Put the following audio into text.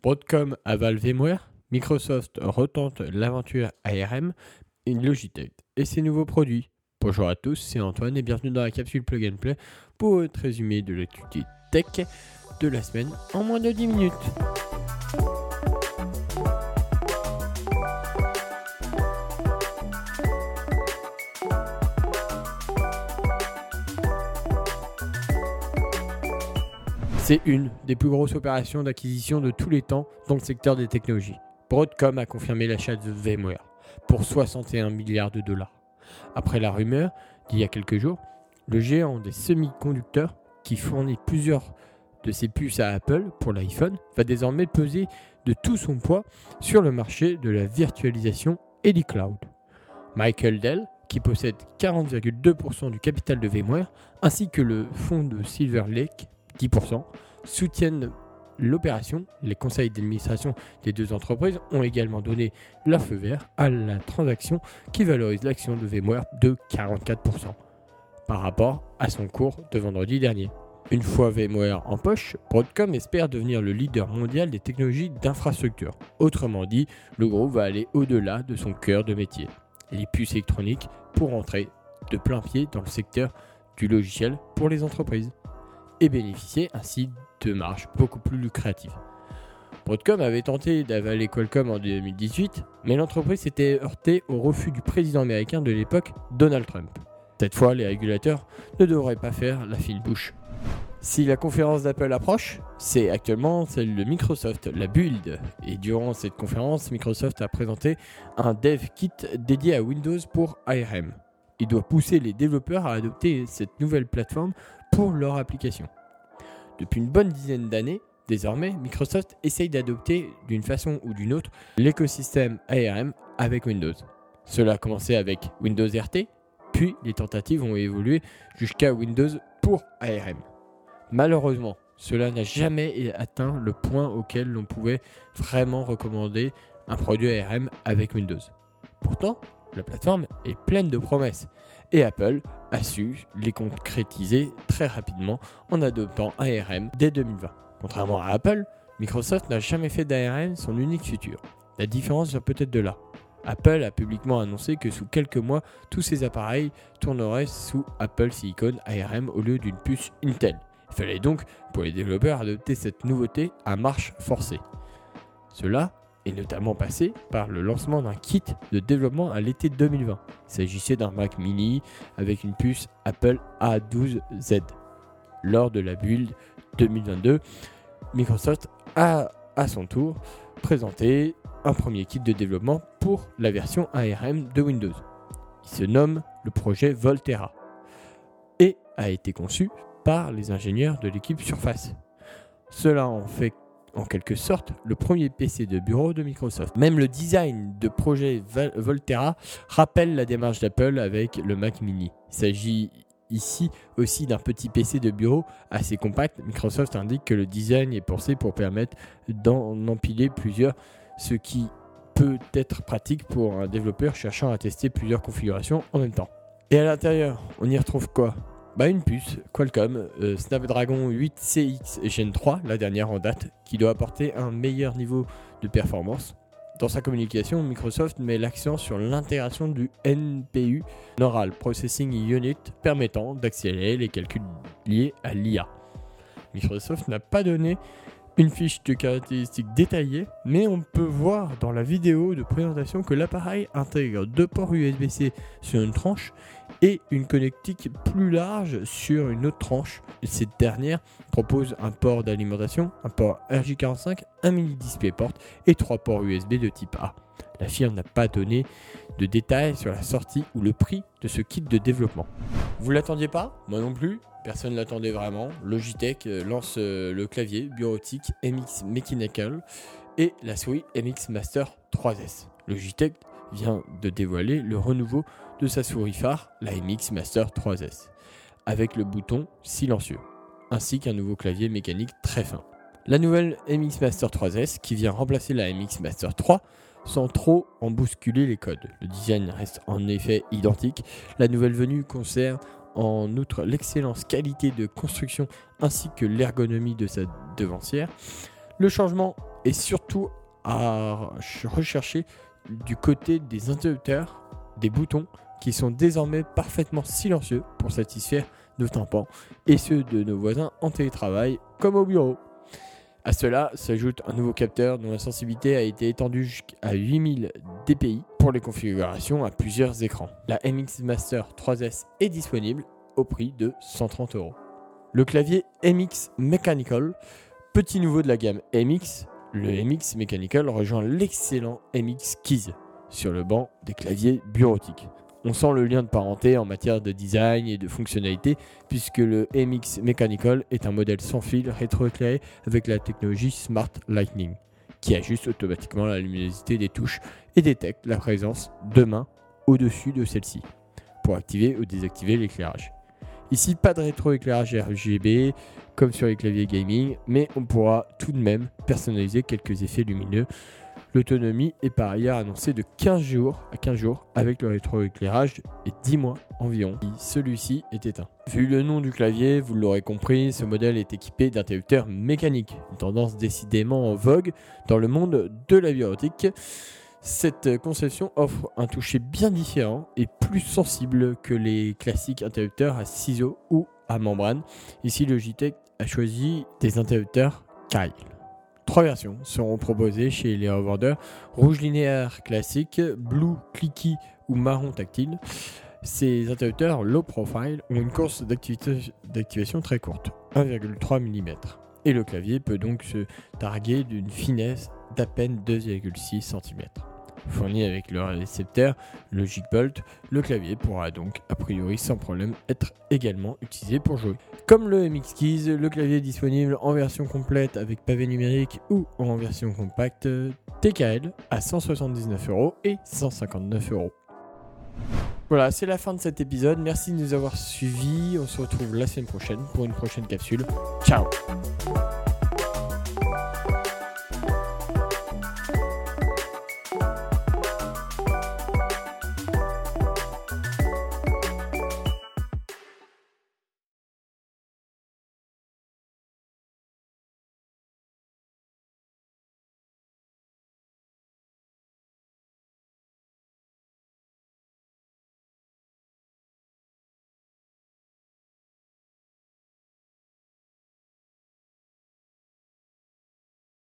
Broadcom avale VMware, Microsoft retente l'aventure ARM et Logitech et ses nouveaux produits. Bonjour à tous, c'est Antoine et bienvenue dans la capsule Plug and Play pour votre résumé de l'actualité tech de la semaine en moins de 10 minutes. C'est une des plus grosses opérations d'acquisition de tous les temps dans le secteur des technologies. Broadcom a confirmé l'achat de VMware pour 61 milliards de dollars. Après la rumeur d'il y a quelques jours, le géant des semi-conducteurs qui fournit plusieurs de ses puces à Apple pour l'iPhone va désormais peser de tout son poids sur le marché de la virtualisation et du cloud. Michael Dell, qui possède 40,2% du capital de VMware, ainsi que le fonds de Silver Lake, 10%, soutiennent l'opération. Les conseils d'administration des deux entreprises ont également donné leur feu vert à la transaction qui valorise l'action de VMware de 44% par rapport à son cours de vendredi dernier. Une fois VMware en poche, Broadcom espère devenir le leader mondial des technologies d'infrastructure. Autrement dit, le groupe va aller au-delà de son cœur de métier, les puces électroniques, pour entrer de plein pied dans le secteur du logiciel pour les entreprises et bénéficier ainsi de marges beaucoup plus lucratives. Broadcom avait tenté d'avaler Qualcomm en 2018, mais l'entreprise s'était heurtée au refus du président américain de l'époque, Donald Trump. Cette fois, les régulateurs ne devraient pas faire la fine bouche. Si la conférence d'Apple approche, c'est actuellement celle de Microsoft, la Build. Et durant cette conférence, Microsoft a présenté un dev kit dédié à Windows pour ARM. Il doit pousser les développeurs à adopter cette nouvelle plateforme pour leur application. Depuis une bonne dizaine d'années, désormais, Microsoft essaye d'adopter d'une façon ou d'une autre l'écosystème ARM avec Windows. Cela a commencé avec Windows RT, puis les tentatives ont évolué jusqu'à Windows pour ARM. Malheureusement, cela n'a jamais atteint le point auquel l'on pouvait vraiment recommander un produit ARM avec Windows. Pourtant, la plateforme est pleine de promesses et Apple a su les concrétiser très rapidement en adoptant ARM dès 2020. Contrairement à Apple, Microsoft n'a jamais fait d'ARM son unique futur. La différence vient peut-être de là. Apple a publiquement annoncé que sous quelques mois, tous ses appareils tourneraient sous Apple Silicon ARM au lieu d'une puce Intel. Il fallait donc, pour les développeurs, adopter cette nouveauté à marche forcée. Cela est notamment passé par le lancement d'un kit de développement à l'été 2020. Il s'agissait d'un Mac mini avec une puce Apple A12Z. Lors de la Build 2022, Microsoft a à son tour présenté un premier kit de développement pour la version ARM de Windows. Il se nomme le projet Volterra et a été conçu par les ingénieurs de l'équipe Surface. Cela en fait en quelque sorte le premier PC de bureau de Microsoft. Même le design de projet Volterra rappelle la démarche d'Apple avec le Mac mini. Il s'agit ici aussi d'un petit PC de bureau assez compact. Microsoft indique que le design est pensé pour permettre d'en empiler plusieurs, ce qui peut être pratique pour un développeur cherchant à tester plusieurs configurations en même temps. Et à l'intérieur, on y retrouve quoi ? Une puce Qualcomm Snapdragon 8CX GEN3, la dernière en date, qui doit apporter un meilleur niveau de performance. Dans sa communication, Microsoft met l'accent sur l'intégration du NPU, Neural Processing Unit, permettant d'accélérer les calculs liés à l'IA. Microsoft n'a pas donné une fiche de caractéristiques détaillée, mais on peut voir dans la vidéo de présentation que l'appareil intègre deux ports USB-C sur une tranche et une connectique plus large sur une autre tranche. Cette dernière propose un port d'alimentation, un port RJ45, un mini DisplayPort et trois ports USB de type A. La firme n'a pas donné de détails sur la sortie ou le prix de ce kit de développement. Vous ne l'attendiez pas ? Moi non plus. Personne ne l'attendait vraiment. Logitech lance le clavier bureautique MX Mechanical et la souris MX Master 3S. Logitech vient de dévoiler le renouveau de sa souris phare, la MX Master 3S, avec le bouton silencieux, ainsi qu'un nouveau clavier mécanique très fin. La nouvelle MX Master 3S, qui vient remplacer la MX Master 3, sans trop en bousculer les codes. Le design reste en effet identique. La nouvelle venue conserve en outre l'excellence qualité de construction ainsi que l'ergonomie de sa devancière. Le changement et surtout à rechercher du côté des interrupteurs, des boutons qui sont désormais parfaitement silencieux pour satisfaire nos tympans et ceux de nos voisins en télétravail comme au bureau. À cela s'ajoute un nouveau capteur dont la sensibilité a été étendue jusqu'à 8000 dpi pour les configurations à plusieurs écrans. La MX Master 3S est disponible au prix de 130€. Le clavier MX Mechanical, petit nouveau de la gamme MX, le MX Mechanical rejoint l'excellent MX Keys sur le banc des claviers bureautiques. On sent le lien de parenté en matière de design et de fonctionnalité puisque le MX Mechanical est un modèle sans fil rétroéclairé avec la technologie Smart Lightning qui ajuste automatiquement la luminosité des touches et détecte la présence de mains au-dessus de celle-ci pour activer ou désactiver l'éclairage. Ici, pas de rétroéclairage RGB comme sur les claviers gaming, mais on pourra tout de même personnaliser quelques effets lumineux. L'autonomie est par ailleurs annoncée de 15 jours avec le rétroéclairage et 10 mois environ. Celui-ci est éteint. Vu le nom du clavier, vous l'aurez compris, ce modèle est équipé d'interrupteurs mécaniques, une tendance décidément en vogue dans le monde de la bureautique. Cette conception offre un toucher bien différent et plus sensible que les classiques interrupteurs à ciseaux ou à membrane. Ici, Logitech a choisi des interrupteurs Kailh. 3 versions seront proposées chez les revendeurs: rouge linéaire classique, blue clicky ou marron tactile. Ces interrupteurs low profile ont une course d'activation très courte, 1,3 mm. Et le clavier peut donc se targuer d'une finesse d'à peine 2,6 cm. Fourni avec le récepteur Logi Bolt, le clavier pourra donc a priori sans problème être également utilisé pour jouer. Comme le MX Keys, le clavier est disponible en version complète avec pavé numérique ou en version compacte TKL à 179€ et 159€. Voilà, c'est la fin de cet épisode. Merci de nous avoir suivis. On se retrouve la semaine prochaine pour une prochaine capsule. Ciao!